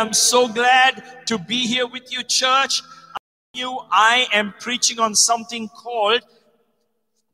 I'm so glad to be here with you, church. I am preaching on something called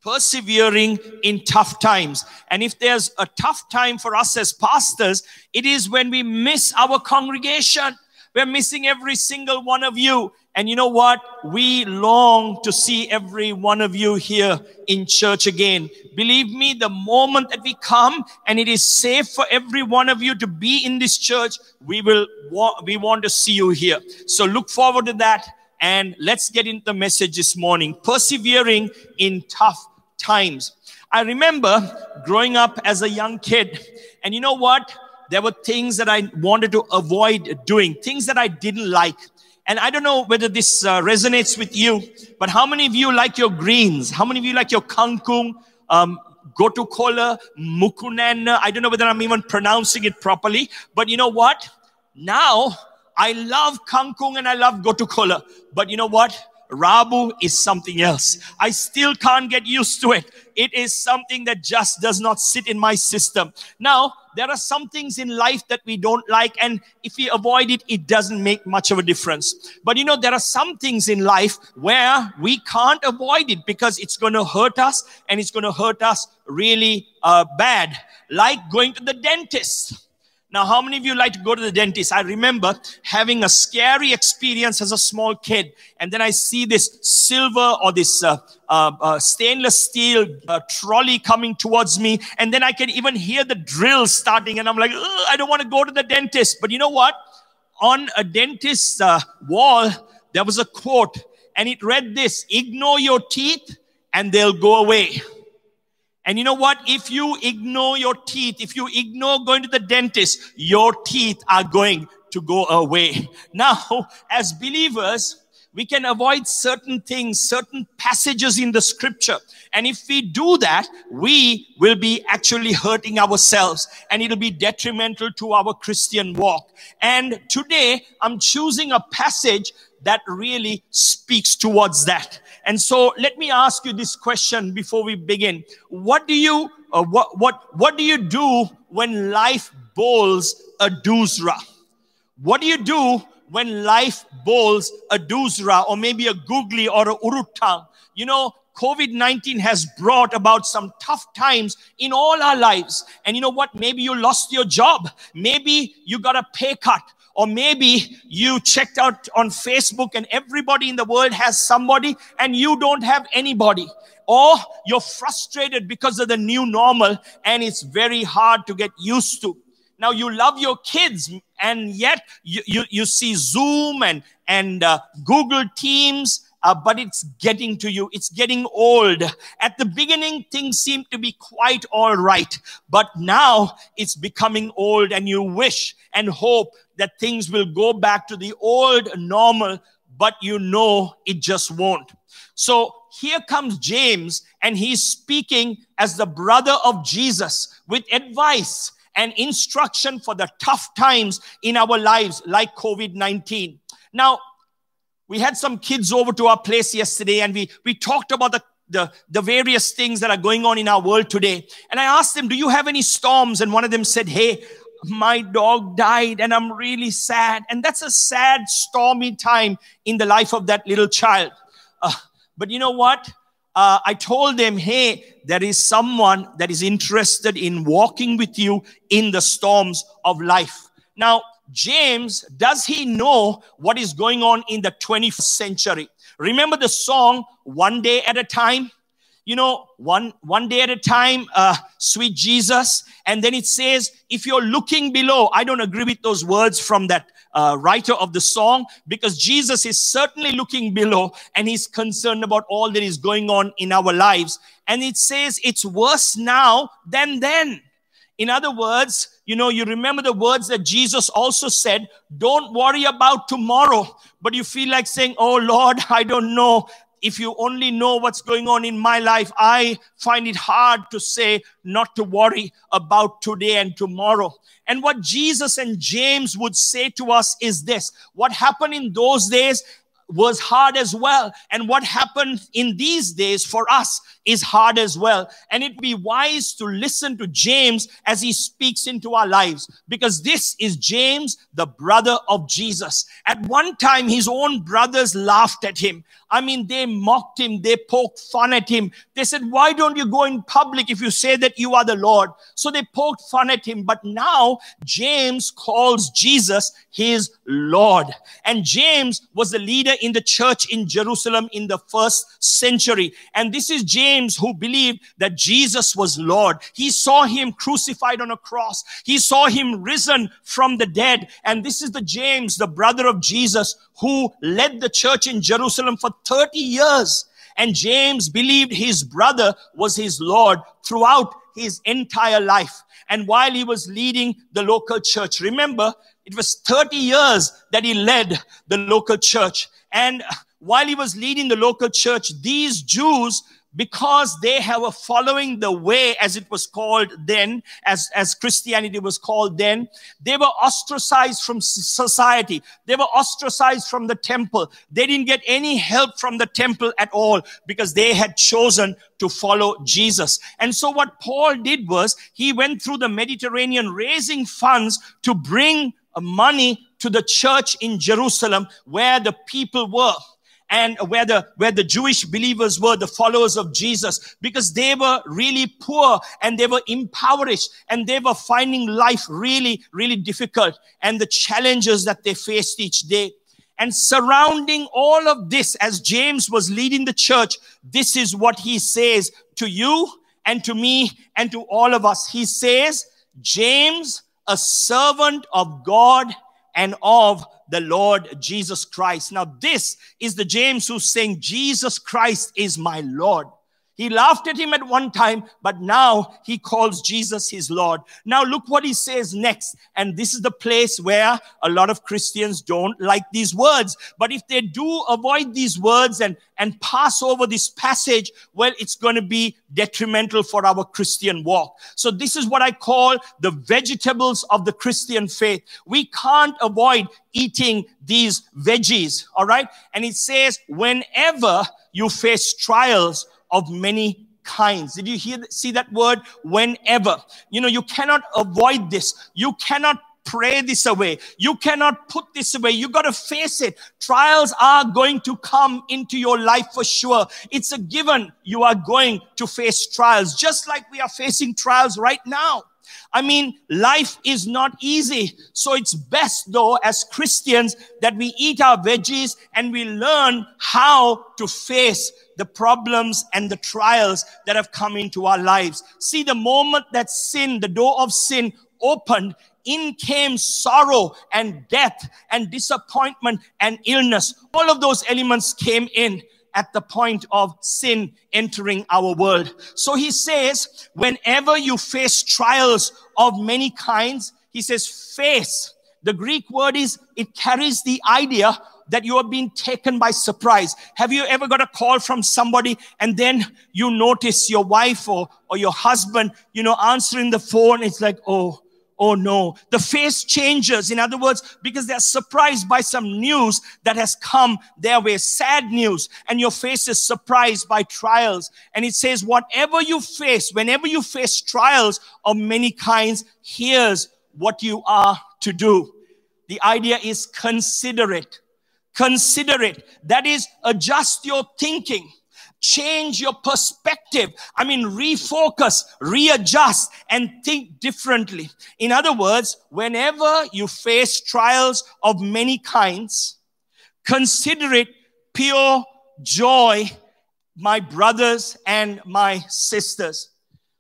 persevering in tough times. And if there's a tough time for us as pastors, it is when we miss our congregation. We're missing every single one of you. And you know what? We long to see every one of you here in church again. Believe me, the moment that we come and it is safe for every one of you to be in this church, we want to see you here. So look forward to that. And let's get into the message this morning. Persevering in tough times. I remember growing up as a young kid. And you know what? There were things that I wanted to avoid doing. Things that I didn't like. And I don't know whether this resonates with you, but how many of you like your greens? How many of you like your kangkung, gotukola, mukunana? I don't know whether I'm even pronouncing it properly, but you know what? Now, I love kangkung and I love gotukola, but you know what? Rabu is something else. I still can't get used to it. It is something that just does not sit in my system. Now, there are some things in life that we don't like, and if we avoid it, it doesn't make much of a difference. But you know, there are some things in life where we can't avoid it because it's going to hurt us, and it's going to hurt us really bad. Like going to the dentist. Now, how many of you like to go to the dentist? I remember having a scary experience as a small kid. And then I see this silver or this stainless steel trolley coming towards me. And then I can even hear the drill starting. And I'm like, I don't want to go to the dentist. But you know what? On a dentist's wall, there was a quote. And it read this: ignore your teeth and they'll go away. And you know what? If you ignore your teeth, if you ignore going to the dentist, your teeth are going to go away. Now, as believers, we can avoid certain things, certain passages in the scripture. And if we do that, we will be actually hurting ourselves. And it'll be detrimental to our Christian walk. And today, I'm choosing a passage that really speaks towards that. And so let me ask you this question before we begin. What do you what do you do when life bowls a doosra? What do you do when life bowls a doosra, or maybe a googly or a urutang? You know, COVID-19 has brought about some tough times in all our lives. And you know what? Maybe you lost your job. Maybe you got a pay cut. Or maybe you checked out on Facebook and everybody in the world has somebody and you don't have anybody. Or you're frustrated because of the new normal and it's very hard to get used to. Now, you love your kids and yet you see Zoom and Google Teams. But it's getting to you. It's getting old. At the beginning, things seemed to be quite all right. But now it's becoming old, and you wish and hope that things will go back to the old normal, but you know it just won't. So here comes James, and he's speaking as the brother of Jesus with advice and instruction for the tough times in our lives, like COVID-19. Now, we had some kids over to our place yesterday and we talked about the various things that are going on in our world today. And I asked them, do you have any storms? And one of them said, hey, my dog died and I'm really sad. And that's a sad, stormy time in the life of that little child. But you know what? I told them, hey, there is someone that is interested in walking with you in the storms of life. Now, James, does he know what is going on in the 21st century? Remember the song, One Day at a Time? You know, one day at a time, sweet Jesus. And then it says, if you're looking below, I don't agree with those words from that writer of the song, because Jesus is certainly looking below and he's concerned about all that is going on in our lives. And it says it's worse now than then. In other words, you know, you remember the words that Jesus also said, don't worry about tomorrow, but you feel like saying, oh Lord, I don't know. If you only know what's going on in my life, I find it hard to say not to worry about today and tomorrow. And what Jesus and James would say to us is this: what happened in those days was hard as well. And what happened in these days for us is hard as well. And it'd be wise to listen to James as he speaks into our lives, because this is James, the brother of Jesus. At one time, his own brothers laughed at him. I mean, they mocked him. They poked fun at him. They said, why don't you go in public if you say that you are the Lord? So they poked fun at him. But now James calls Jesus his Lord. And James was the leader in the church in Jerusalem in the first century. And this is James who believed that Jesus was Lord. He saw him crucified on a cross. He saw him risen from the dead. And this is the James, the brother of Jesus, who led the church in Jerusalem for 30 years. And James believed his brother was his Lord throughout his entire life. And while he was leading the local church, remember, it was 30 years that he led the local church. And while he was leading the local church, these Jews, because they were following the way, as it was called then, as Christianity was called then, they were ostracized from society. They were ostracized from the temple. They didn't get any help from the temple at all because they had chosen to follow Jesus. And so what Paul did was he went through the Mediterranean raising funds to bring money to the church in Jerusalem where the people were. And where the Jewish believers were, the followers of Jesus, because they were really poor and they were impoverished and they were finding life really, really difficult and the challenges that they faced each day. And surrounding all of this, as James was leading the church, this is what he says to you and to me and to all of us. He says, James, a servant of God and of the Lord Jesus Christ. Now, this is the James who's saying, Jesus Christ is my Lord. He laughed at him at one time, but now he calls Jesus his Lord. Now, look what he says next. And this is the place where a lot of Christians don't like these words. But if they do avoid these words and pass over this passage, well, it's going to be detrimental for our Christian walk. So this is what I call the vegetables of the Christian faith. We can't avoid eating these veggies, all right? And it says, whenever you face trials of many kinds. Did you see that word? Whenever. You know, you cannot avoid this. You cannot pray this away. You cannot put this away. You got to face it. Trials are going to come into your life for sure. It's a given. You are going to face trials, just like we are facing trials right now. I mean, life is not easy. So it's best, though, as Christians, that we eat our veggies and we learn how to face the problems and the trials that have come into our lives. See, the moment that sin, the door of sin opened, in came sorrow and death and disappointment and illness. All of those elements came in at the point of sin entering our world. So he says, whenever you face trials of many kinds, he says, face. The Greek word is, it carries the idea that you are being taken by surprise. Have you ever got a call from somebody and then you notice your wife or your husband, you know, answering the phone? It's like, oh no, the face changes. In other words, because they're surprised by some news that has come their way, sad news, and your face is surprised by trials. And it says, whatever you face, whenever you face trials of many kinds, here's what you are to do. The idea is consider it. Consider it. That is, adjust your thinking. Change your perspective. I mean, refocus, readjust, and think differently. In other words, whenever you face trials of many kinds, consider it pure joy, my brothers and my sisters.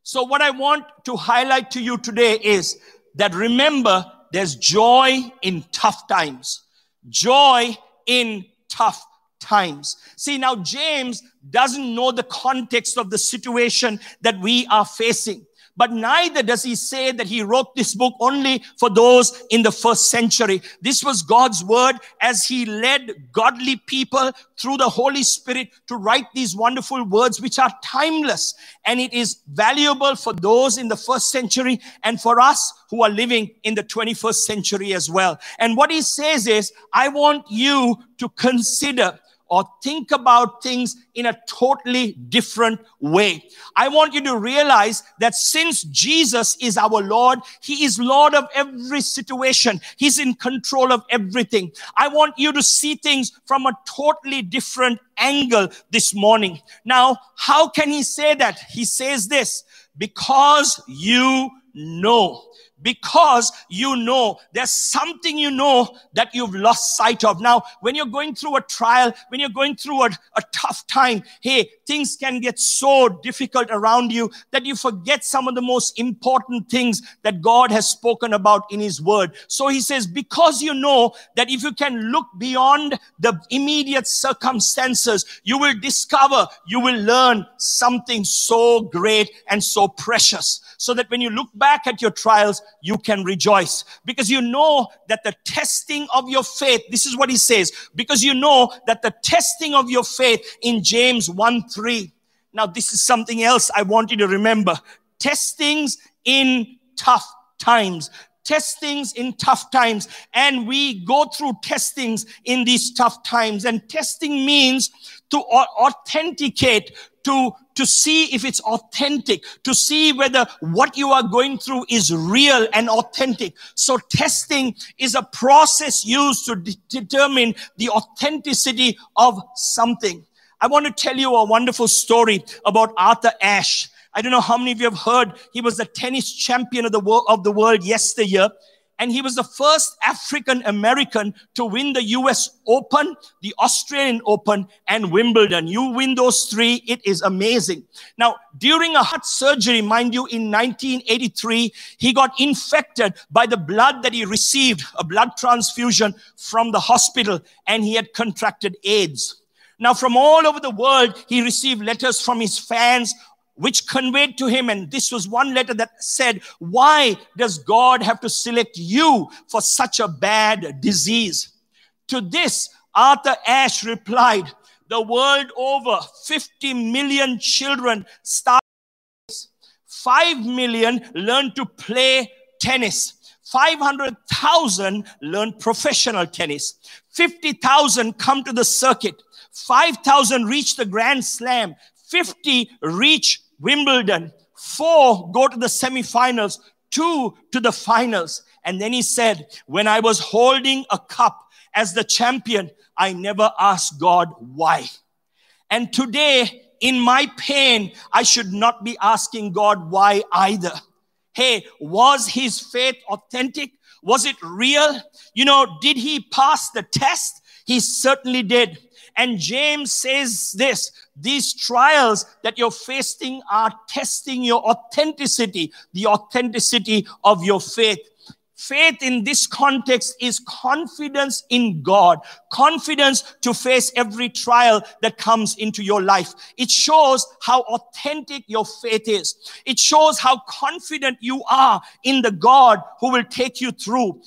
So what I want to highlight to you today is that remember, there's joy in tough times. Joy in tough times. See, now James doesn't know the context of the situation that we are facing. But neither does he say that he wrote this book only for those in the first century. This was God's word as he led godly people through the Holy Spirit to write these wonderful words which are timeless. And it is valuable for those in the first century and for us who are living in the 21st century as well. And what he says is, I want you to consider or think about things in a totally different way. I want you to realize that since Jesus is our Lord, he is Lord of every situation. He's in control of everything. I want you to see things from a totally different angle this morning. Now, how can he say that? He says this, because you know. Because you know, there's something you know that you've lost sight of. Now, when you're going through a trial, when you're going through a tough time, hey, things can get so difficult around you that you forget some of the most important things that God has spoken about in his word. So he says, because you know that if you can look beyond the immediate circumstances, you will discover, you will learn something so great and so precious. So that when you look back at your trials, you can rejoice because you know that the testing of your faith, this is what he says, because you know that the testing of your faith in James 1:3. Now, this is something else I want you to remember. Testings in tough times. Testings in tough times. And we go through testings in these tough times. And testing means to authenticate, to see if it's authentic, to see whether what you are going through is real and authentic. So testing is a process used to determine the authenticity of something. I want to tell you a wonderful story about Arthur Ashe. I don't know how many of you have heard. He was the tennis champion of the world yesteryear. And he was the first African-American to win the US Open, the Australian Open, and Wimbledon. You win those three, it is amazing. Now, during a heart surgery, mind you, in 1983, he got infected by the blood that he received, a blood transfusion from the hospital, and he had contracted AIDS. Now, from all over the world, he received letters from his fans, which conveyed to him, and this was one letter that said, why does God have to select you for such a bad disease? To this, Arthur Ashe replied, the world over, 50 million children start, 5 million learn to play tennis. 500,000 learn professional tennis. 50,000 come to the circuit. 5,000 reach the Grand Slam. 50 reach Wimbledon, 4 go to the semifinals, 2 to the finals. And then he said, when I was holding a cup as the champion, I never asked God why. And today, in my pain, I should not be asking God why either. Hey, was his faith authentic? Was it real? You know, did he pass the test? He certainly did. And James says this, these trials that you're facing are testing your authenticity, the authenticity of your faith. Faith in this context is confidence in God, confidence to face every trial that comes into your life. It shows how authentic your faith is. It shows how confident you are in the God who will take you through.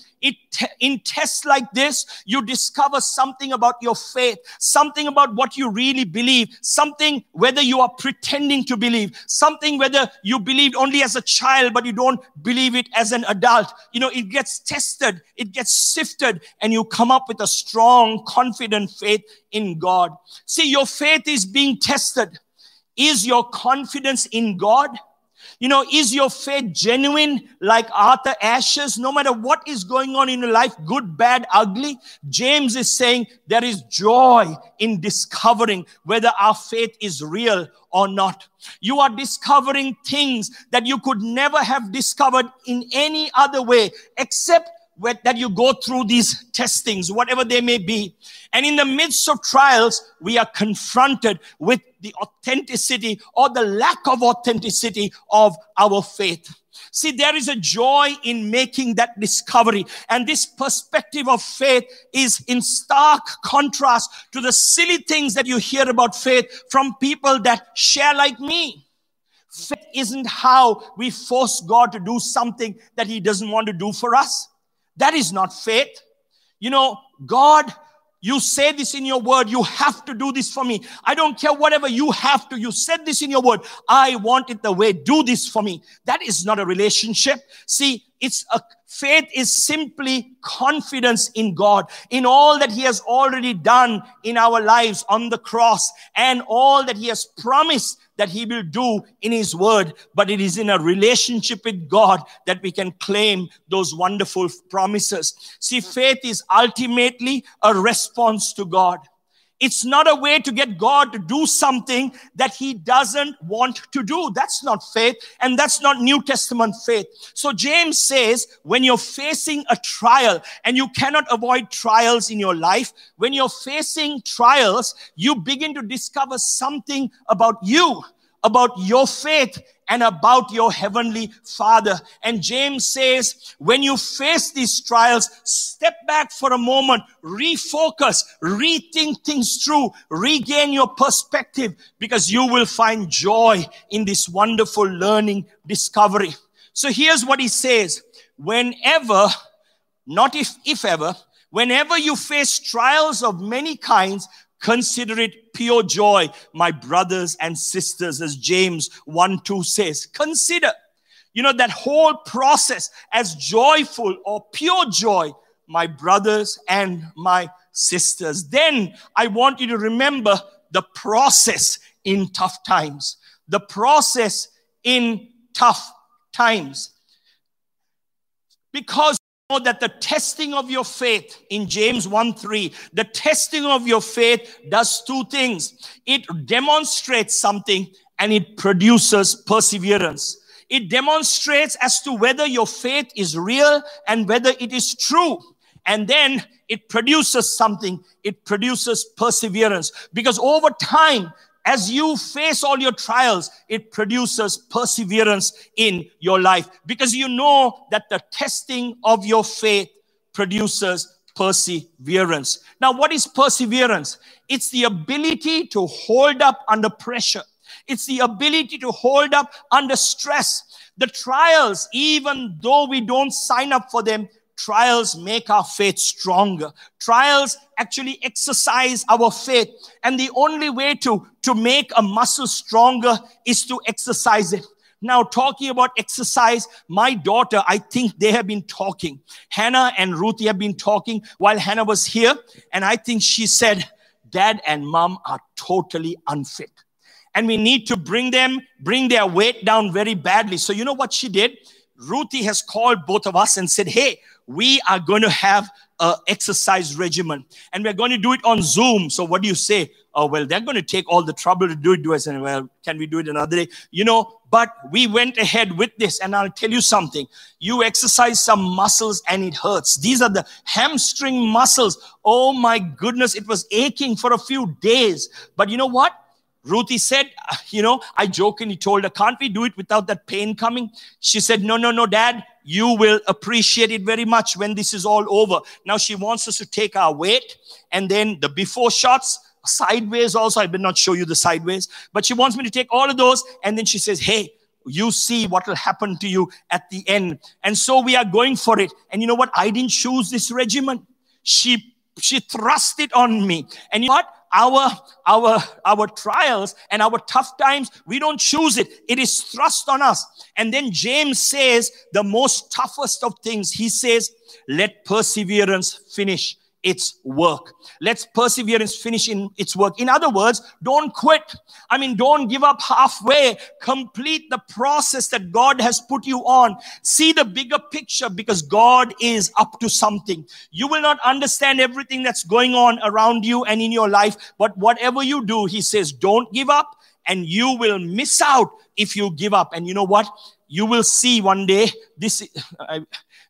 In tests like this, you discover something about your faith, something about what you really believe, something whether you are pretending to believe, something whether you believed only as a child, but you don't believe it as an adult. You know, it gets tested, it gets sifted, and you come up with a strong, confident faith in God. See, your faith is being tested. Is your confidence in God? You know, is your faith genuine like Arthur Ashe's? No matter what is going on in your life, good, bad, ugly, James is saying there is joy in discovering whether our faith is real or not. You are discovering things that you could never have discovered in any other way except that you go through these testings, whatever they may be. And in the midst of trials, we are confronted with the authenticity or the lack of authenticity of our faith. See, there is a joy in making that discovery. And this perspective of faith is in stark contrast to the silly things that you hear about faith from people that share like me. Faith isn't how we force God to do something that he doesn't want to do for us. That is not faith. You know, God, you say this in your word, you have to do this for me. I don't care whatever you have to. You said this in your word. I want it the way. Do this for me. That is not a relationship. See, faith is simply confidence in God, in all that he has already done in our lives on the cross and all that he has promised that he will do in his word. But it is in a relationship with God that we can claim those wonderful promises. See, faith is ultimately a response to God. It's not a way to get God to do something that he doesn't want to do. That's not faith, and that's not New Testament faith. So James says, when you're facing a trial, and you cannot avoid trials in your life, when you're facing trials, you begin to discover something about you, about your faith, and about your heavenly Father. And James says, when you face these trials, step back for a moment, refocus, rethink things through, regain your perspective, because you will find joy in this wonderful learning discovery. So here's what he says. Whenever, not if ever, whenever you face trials of many kinds, consider it pure joy, my brothers and sisters, as James 1:2 says. Consider, you know, that whole process as joyful or pure joy, my brothers and my sisters. Then I want you to remember the process in tough times. The process in tough times. Because that the testing of your faith in James 1:3, the testing of your faith does two things. It demonstrates something and it produces perseverance. It demonstrates as to whether your faith is real and whether it is true. And then it produces something. It produces perseverance. Because over time, as you face all your trials, it produces perseverance in your life, because you know that the testing of your faith produces perseverance. Now, what is perseverance? It's the ability to hold up under pressure. It's the ability to hold up under stress. The trials, even though we don't sign up for them, trials make our faith stronger. Trials actually exercise our faith. And the only way to make a muscle stronger is to exercise it. Now, talking about exercise, my daughter, I think they have been talking. Hannah and Ruthie have been talking while Hannah was here. And I think she said, Dad and Mom are totally unfit, and we need to bring their weight down very badly. So you know what she did? Ruthie has called both of us and said, hey, we are going to have an exercise regimen, and we're going to do it on Zoom. So what do you say? Oh, well, they're going to take all the trouble to do it to us. And well, can we do it another day? You know, but we went ahead with this. And I'll tell you something. You exercise some muscles and it hurts. These are the hamstring muscles. Oh, my goodness. It was aching for a few days. But you know what? Ruthie said, you know, I jokingly told her, can't we do it without that pain coming? She said, no, Dad, you will appreciate it very much when this is all over. Now she wants us to take our weight, and then the before shots, sideways also. I did not show you the sideways, but she wants me to take all of those. And then she says, hey, you see what will happen to you at the end. And so we are going for it. And you know what? I didn't choose this regimen. She thrust it on me. And you know what? Our trials and our tough times, we don't choose it. It is thrust on us. And then James says the most toughest of things. He says, let perseverance finish its work. Let perseverance finish in its work. In other words, don't quit. I mean, don't give up halfway. Complete the process that God has put you on. See the bigger picture, because God is up to something. You will not understand everything that's going on around you and in your life, but whatever you do, he says, don't give up, and you will miss out if you give up. And you know what? You will see one day,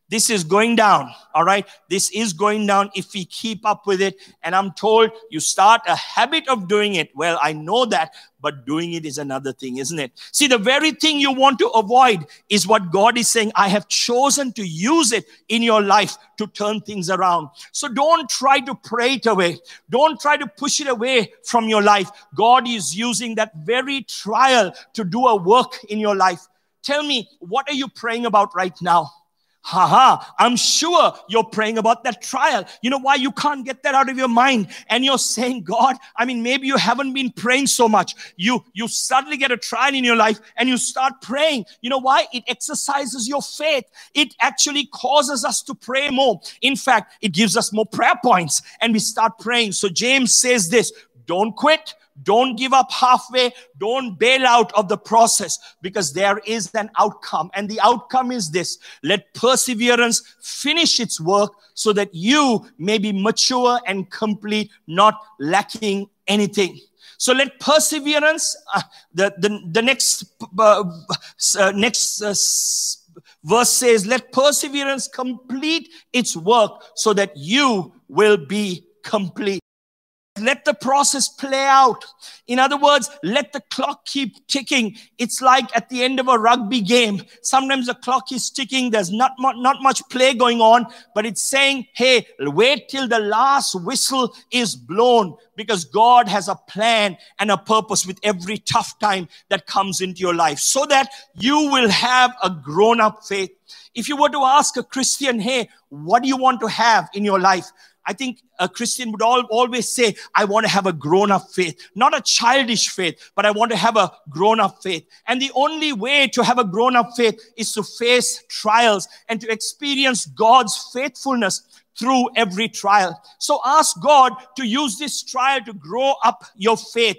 This is going down, all right? This is going down if we keep up with it. And I'm told you start a habit of doing it. Well, I know that, but doing it is another thing, isn't it? See, the very thing you want to avoid is what God is saying. I have chosen to use it in your life to turn things around. So don't try to pray it away. Don't try to push it away from your life. God is using that very trial to do a work in your life. Tell me, what are you praying about right now? I'm sure you're praying about that trial. You know why you can't get that out of your mind? And you're saying, God, I mean, maybe you haven't been praying so much. You suddenly get a trial in your life and you start praying. You know why? It exercises your faith. It actually causes us to pray more. In fact, it gives us more prayer points and we start praying. So James says this, don't quit. Don't give up halfway. Don't bail out of the process, because there is an outcome. And the outcome is this: let perseverance finish its work so that you may be mature and complete, not lacking anything. So let perseverance, the next verse says, let perseverance complete its work so that you will be complete. Let the process play out. In other words, let the clock keep ticking. It's like at the end of a rugby game. Sometimes the clock is ticking. There's not much play going on, but it's saying, hey, wait till the last whistle is blown, because God has a plan and a purpose with every tough time that comes into your life, so that you will have a grown-up faith. If you were to ask a Christian, hey, what do you want to have in your life? I think a Christian would always say, I want to have a grown-up faith. Not a childish faith, but I want to have a grown-up faith. And the only way to have a grown-up faith is to face trials and to experience God's faithfulness through every trial. So ask God to use this trial to grow up your faith.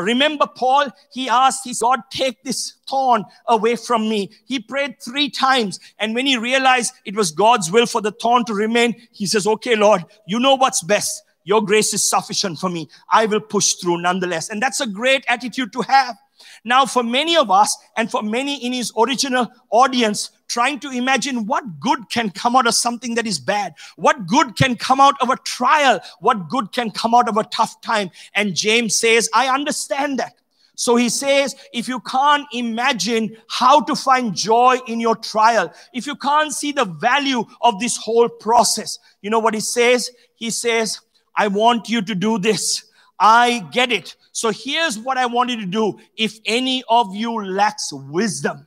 Remember Paul, he asked, God, take this thorn away from me. He prayed 3 times. And when he realized it was God's will for the thorn to remain, he says, okay, Lord, you know what's best. Your grace is sufficient for me. I will push through nonetheless. And that's a great attitude to have. Now, for many of us, and for many in his original audience, trying to imagine what good can come out of something that is bad. What good can come out of a trial? What good can come out of a tough time? And James says, I understand that. So he says, if you can't imagine how to find joy in your trial, if you can't see the value of this whole process, you know what he says? He says, I want you to do this. I get it. So here's what I want you to do. If any of you lacks wisdom,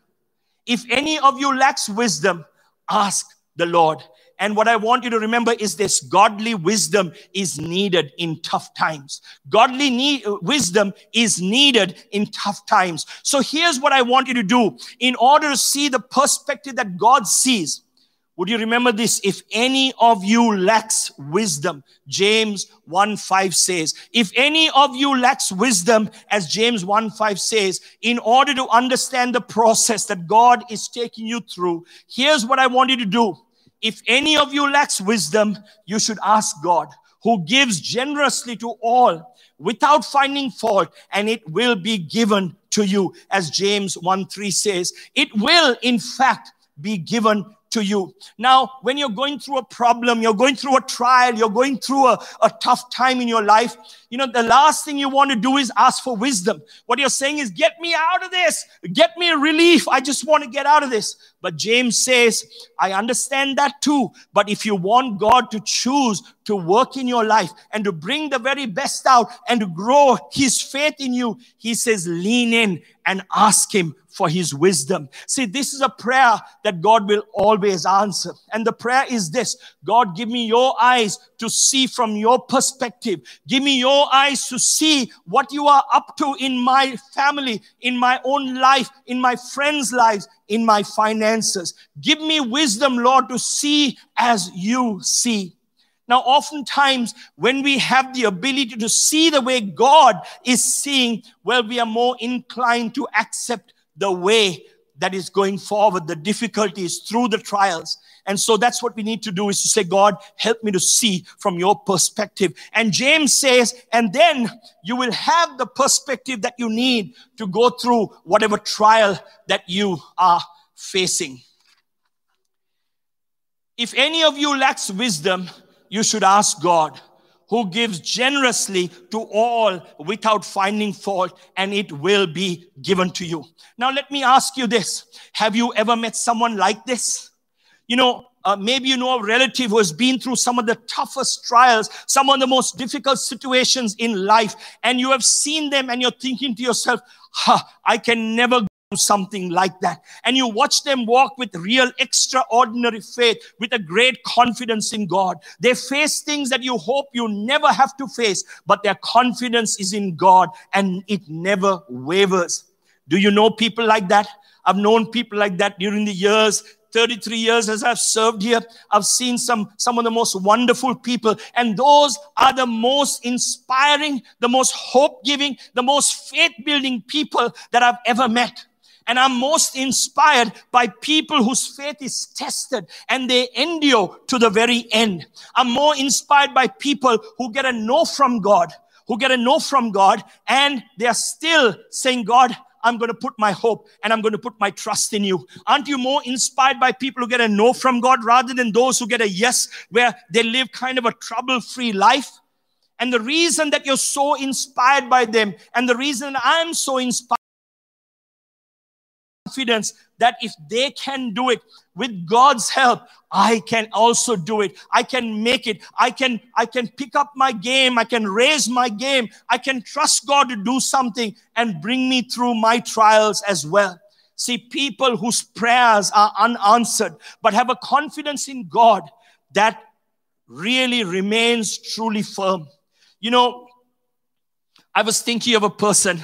ask the Lord. And what I want you to remember is this: godly wisdom is needed in tough times. Godly wisdom is needed in tough times. So here's what I want you to do. In order to see the perspective that God sees, would you remember this? If any of you lacks wisdom, James 1:5 says, if any of you lacks wisdom, as James 1:5 says, in order to understand the process that God is taking you through, here's what I want you to do. If any of you lacks wisdom, you should ask God, who gives generously to all without finding fault, and it will be given to you. As James 1:3 says, it will in fact be given to you. Now, when you're going through a problem, you're going through a trial, you're going through a tough time in your life, you know, the last thing you want to do is ask for wisdom. What you're saying is, get me out of this. Get me relief. I just want to get out of this. But James says, I understand that too. But if you want God to choose to work in your life and to bring the very best out and to grow his faith in you, he says, lean in and ask him for his wisdom. See, this is a prayer that God will always answer. And the prayer is this: God, give me your eyes to see from your perspective. Give me your eyes to see what you are up to in my family, in my own life, in my friends' lives, in my finances. Give me wisdom, Lord, to see as you see. Now, oftentimes, when we have the ability to see the way God is seeing, well, we are more inclined to accept the way that is going forward, the difficulties through the trials. And so that's what we need to do, is to say, God, help me to see from your perspective. And James says, and then you will have the perspective that you need to go through whatever trial that you are facing. If any of you lacks wisdom, you should ask God, who gives generously to all without finding fault, and it will be given to you. Now, let me ask you this. Have you ever met someone like this? You know, maybe you know a relative who has been through some of the toughest trials, some of the most difficult situations in life, and you have seen them and you're thinking to yourself, I can never go through something like that. And you watch them walk with real extraordinary faith, with a great confidence in God. They face things that you hope you never have to face, but their confidence is in God and it never wavers. Do you know people like that? I've known people like that during the years. 33 years as I've served here, I've seen some of the most wonderful people. And those are the most inspiring, the most hope-giving, the most faith-building people that I've ever met. And I'm most inspired by people whose faith is tested and they endure to the very end. I'm more inspired by people who get a no from God, and they are still saying, God, I'm going to put my hope and I'm going to put my trust in you. Aren't you more inspired by people who get a no from God rather than those who get a yes, where they live kind of a trouble-free life? And the reason that you're so inspired by them, and the reason I'm so inspired by confidence that if they can do it with God's help, I can also do it. I can make it. I can pick up my game. I can raise my game. I can trust God to do something and bring me through my trials as well. See, people whose prayers are unanswered but have a confidence in God that really remains truly firm. You know, I was thinking of a person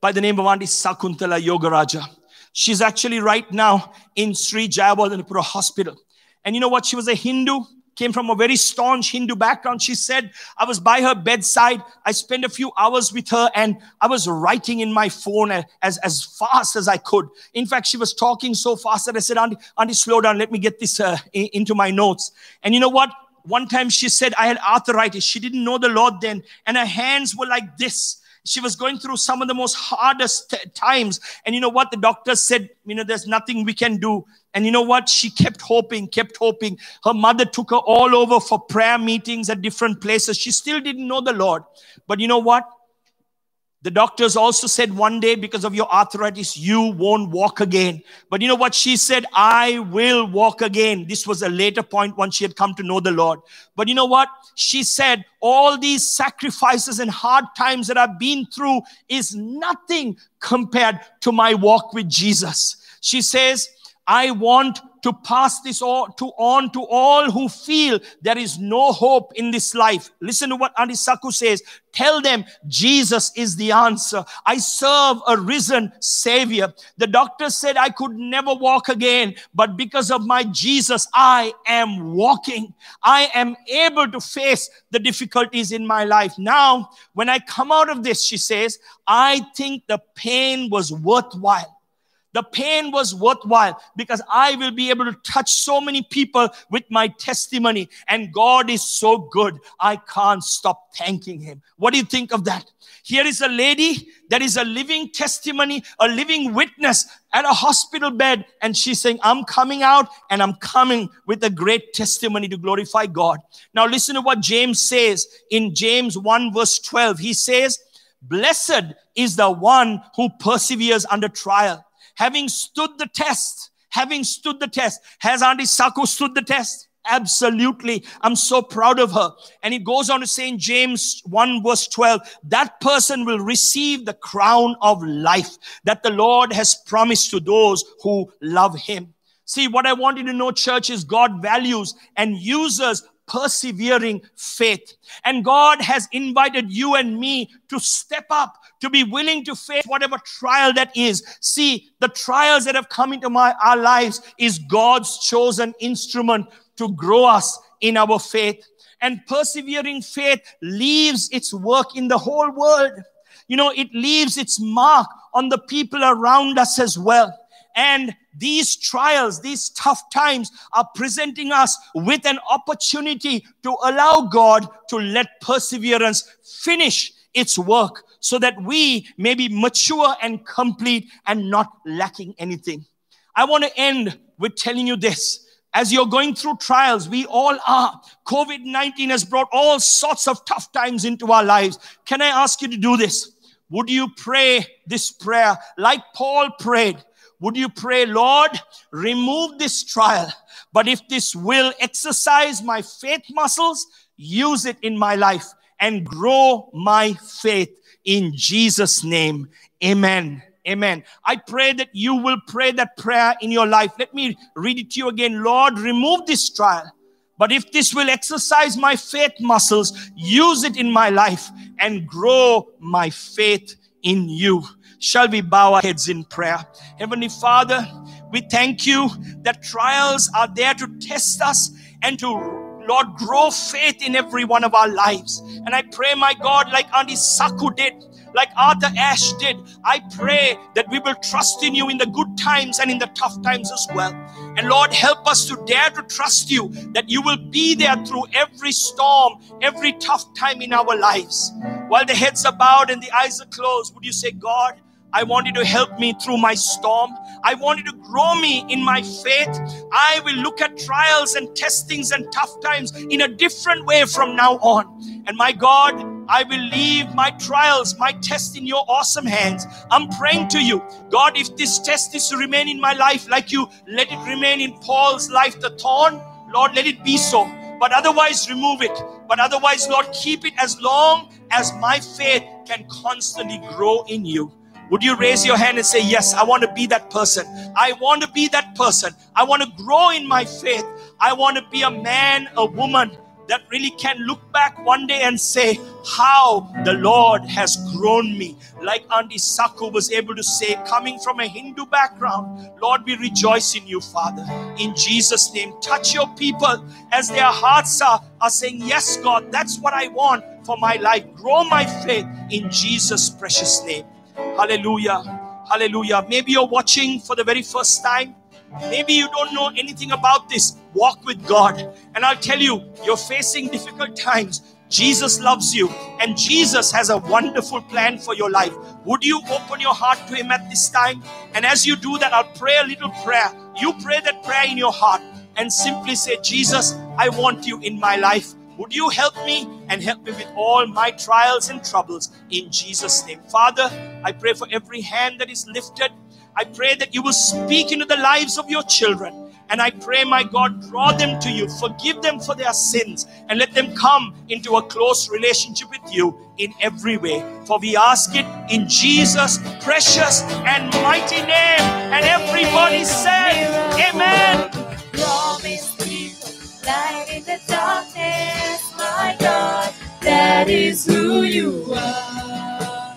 by the name of Andy Sakuntala Yogaraja. She's actually right now in Sri Jayawardenepura hospital. And you know what? She was a Hindu, came from a very staunch Hindu background. She said, I was by her bedside. I spent a few hours with her and I was writing in my phone as fast as I could. In fact, she was talking so fast that I said, Auntie, slow down. Let me get this into my notes. And you know what? One time she said, I had arthritis. She didn't know the Lord then. And her hands were like this. She was going through some of the most hardest times. And you know what? The doctor said, you know, there's nothing we can do. And you know what? She kept hoping, Her mother took her all over for prayer meetings at different places. She still didn't know the Lord. But you know what? The doctors also said, one day, because of your arthritis, you won't walk again. But you know what? She said, I will walk again. This was a later point once she had come to know the Lord. But you know what? She said, all these sacrifices and hard times that I've been through is nothing compared to my walk with Jesus. She says, I want to pass this on to all who feel there is no hope in this life. Listen to what Andy Saku says. Tell them Jesus is the answer. I serve a risen Savior. The doctor said I could never walk again, but because of my Jesus, I am walking. I am able to face the difficulties in my life. Now, when I come out of this, she says, I think the pain was worthwhile. The pain was worthwhile because I will be able to touch so many people with my testimony. And God is so good, I can't stop thanking Him. What do you think of that? Here is a lady that is a living testimony, a living witness at a hospital bed. And she's saying, I'm coming out and I'm coming with a great testimony to glorify God. Now listen to what James says in James 1 verse 12. He says, blessed is the one who perseveres under trial. Having stood the test, has Auntie Saku stood the test? Absolutely. I'm so proud of her. And it goes on to say in James 1 verse 12, that person will receive the crown of life that the Lord has promised to those who love Him. See, what I want you to know, church, is God values and uses persevering faith. And God has invited you and me to step up, to be willing to face whatever trial that is. See, the trials that have come into our lives is God's chosen instrument to grow us in our faith. And persevering faith leaves its work in the whole world. You know, it leaves its mark on the people around us as well. And these trials, these tough times are presenting us with an opportunity to allow God to let perseverance finish its work so that we may be mature and complete and not lacking anything. I want to end with telling you this. as you're going through trials, we all are. COVID-19 has brought all sorts of tough times into our lives. Can I ask you to do this? Would you pray this prayer like Paul prayed? Would you pray, Lord, remove this trial, but if this will, exercise my faith muscles, use it in my life and grow my faith in Jesus' name. Amen. Amen. I pray that you will pray that prayer in your life. Let me read it to you again. Lord, remove this trial, but if this will, exercise my faith muscles, use it in my life and grow my faith in you. Shall we bow our heads in prayer? Heavenly Father, we thank you that trials are there to test us and to, Lord, grow faith in every one of our lives. And I pray, my God, like Andy Saku did, like Arthur Ashe did, I pray that we will trust in you in the good times and in the tough times as well. And Lord, help us to dare to trust you, that you will be there through every storm, every tough time in our lives. While the heads are bowed and the eyes are closed, would you say, God, I want you to help me through my storm. I want you to grow me in my faith. I will look at trials and testings and tough times in a different way from now on. And my God, I will leave my trials, my test in your awesome hands. I'm praying to you, God, if this test is to remain in my life, like you let it remain in Paul's life, the thorn, Lord, let it be so. But otherwise, remove it. But otherwise, Lord, keep it as long as my faith can constantly grow in you. Would you raise your hand and say, yes, I want to be that person. I want to be that person. I want to grow in my faith. I want to be a man, a woman that really can look back one day and say how the Lord has grown me. Like Andy Saku was able to say, coming from a Hindu background, Lord, we rejoice in you, Father. In Jesus' name, touch your people as their hearts are saying, yes, God, that's what I want for my life. Grow my faith in Jesus' precious name. Hallelujah. Hallelujah. Maybe you're watching for the very first time. Maybe you don't know anything about this walk with God. And I'll tell you, you're facing difficult times. Jesus loves you and Jesus has a wonderful plan for your life. Would you open your heart to him at this time? And as you do that, I'll pray a little prayer. You pray that prayer in your heart and simply say, Jesus, I want you in my life. Would you help me and help me with all my trials and troubles in Jesus' name? Father, I pray for every hand that is lifted. I pray that you will speak into the lives of your children. And I pray, my God, draw them to you, forgive them for their sins, and let them come into a close relationship with you in every way. For we ask it in Jesus' precious and mighty name. And everybody say, amen. Light in the darkness, my God, that is who you are.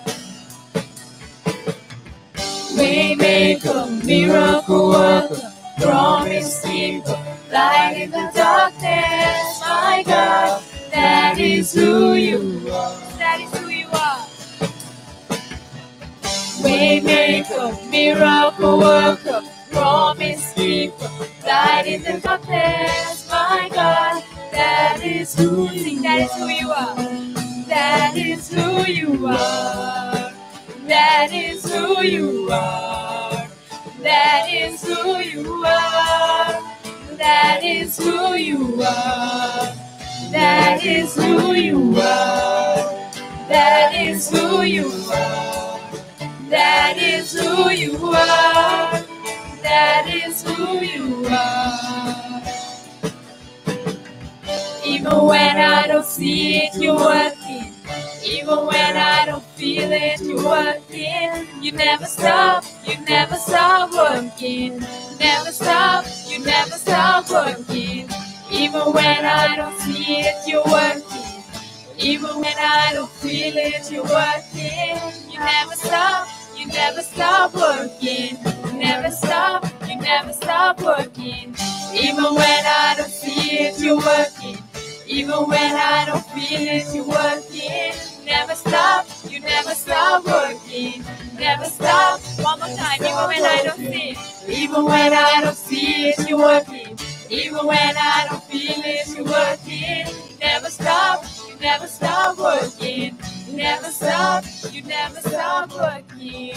We make a miracle worker, promise keeper. Light in the darkness, my God, that is who you are. That is who you are. We make a miracle worker, promise keeper. Light in the darkness, my God, that is who you are. That is who you are. That is who you are. That is who you are. That is who you are. That is who you are. That is who you are. That is who you are. That is who you are. That is who you are. Even when I don't see it, you're working. Even when I don't feel it, you're working. You never stop, you never stop working. Never stop, you never stop working. Even when I don't see it, you're working. Even when I don't feel it, you're working. You never stop working. Never stop, you never stop working. Even when I don't see it, you're working. Even when I don't feel it, you're working. Never stop, you never stop working. Never stop, one more time. Even when I don't see it, even when I don't see it, you're working. Even when I don't feel it, you're working. Never stop, you never stop working. Never stop, you never stop working.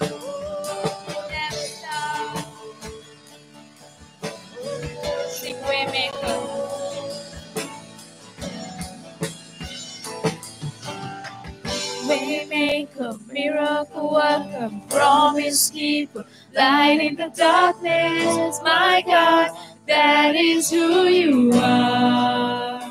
Never stop, Waymaker, miracle worker, promise keeper, light in the darkness, my God, that is who you are.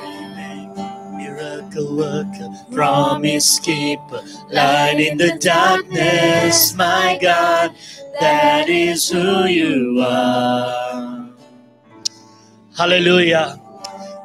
Waymaker, miracle worker, promise keeper, light in the darkness, my God, that is who you are. Hallelujah.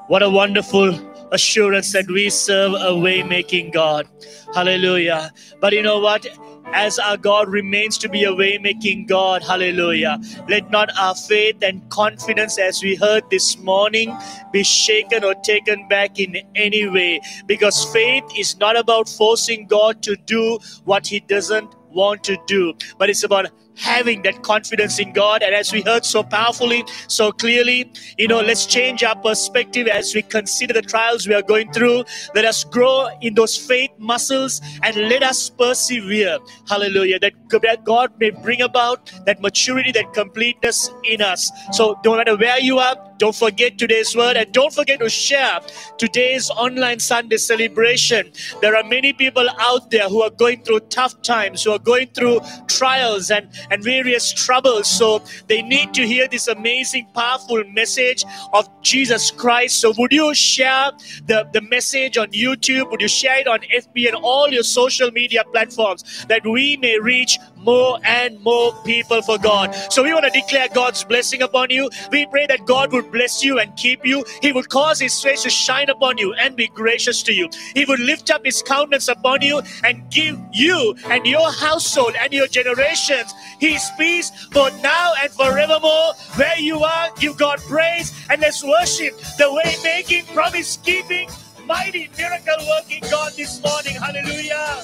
What a wonderful assurance that we serve a way-making God. Hallelujah. But you know what? As our God remains to be a way-making God, hallelujah, let not our faith and confidence, as we heard this morning, be shaken or taken back in any way, because faith is not about forcing God to do what He doesn't want to do, but it's about having that confidence in God. And as we heard so powerfully, so clearly, you know, let's change our perspective as we consider the trials we are going through. Let us grow in those faith muscles and let us persevere. Hallelujah. That God may bring about that maturity, that completeness in us. So no matter where you are, don't forget today's word, and don't forget to share today's online Sunday celebration. There are many people out there who are going through tough times, who are going through trials and various troubles. So they need to hear this amazing, powerful message of Jesus Christ. So would you share the message on YouTube? Would you share it on FB and all your social media platforms, that we may reach more and more people for God? So we want to declare God's blessing upon you. We pray that God would bless you and keep you. He would cause His face to shine upon you and be gracious to you. He would lift up His countenance upon you and give you and your household and your generations His peace, for now and forevermore. Where you are, give God praise, and let's worship the way-making, promise-keeping, mighty, miracle-working God this morning. Hallelujah.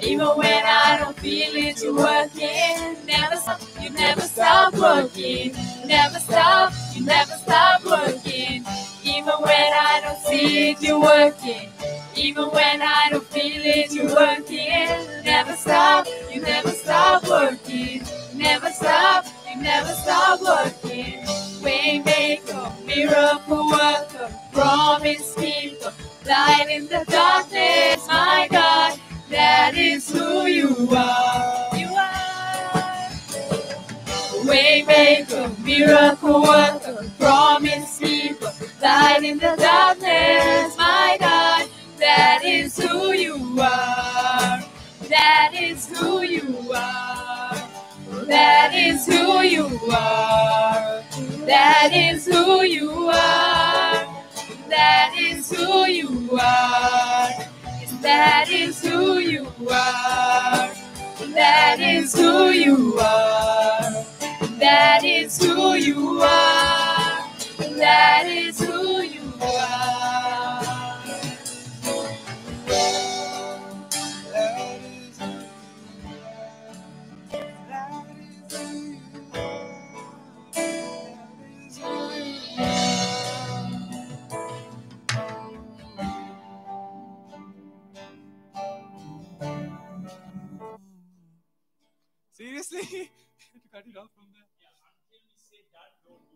Even when I don't feel it, you're working. Never stop, you never stop working. Never stop, you never stop working. Even when I don't see it, you're working. Even when I don't feel it, you're working. Never stop, you never stop working. Never stop, you never stop working. Waymaker, miracle worker, promise keeper, light in the darkness, my God, that is who you are. You are. Waymaker, miracle worker, promise keeper, light in the darkness, my God, that is who you are. That is who you are. That is who you are. That is who you are. That is who you are. That is who you are. That is who you are. That is who you are. That is who you are. Seriously? You have to cut it off from there? Yeah, until we say that, don't do it.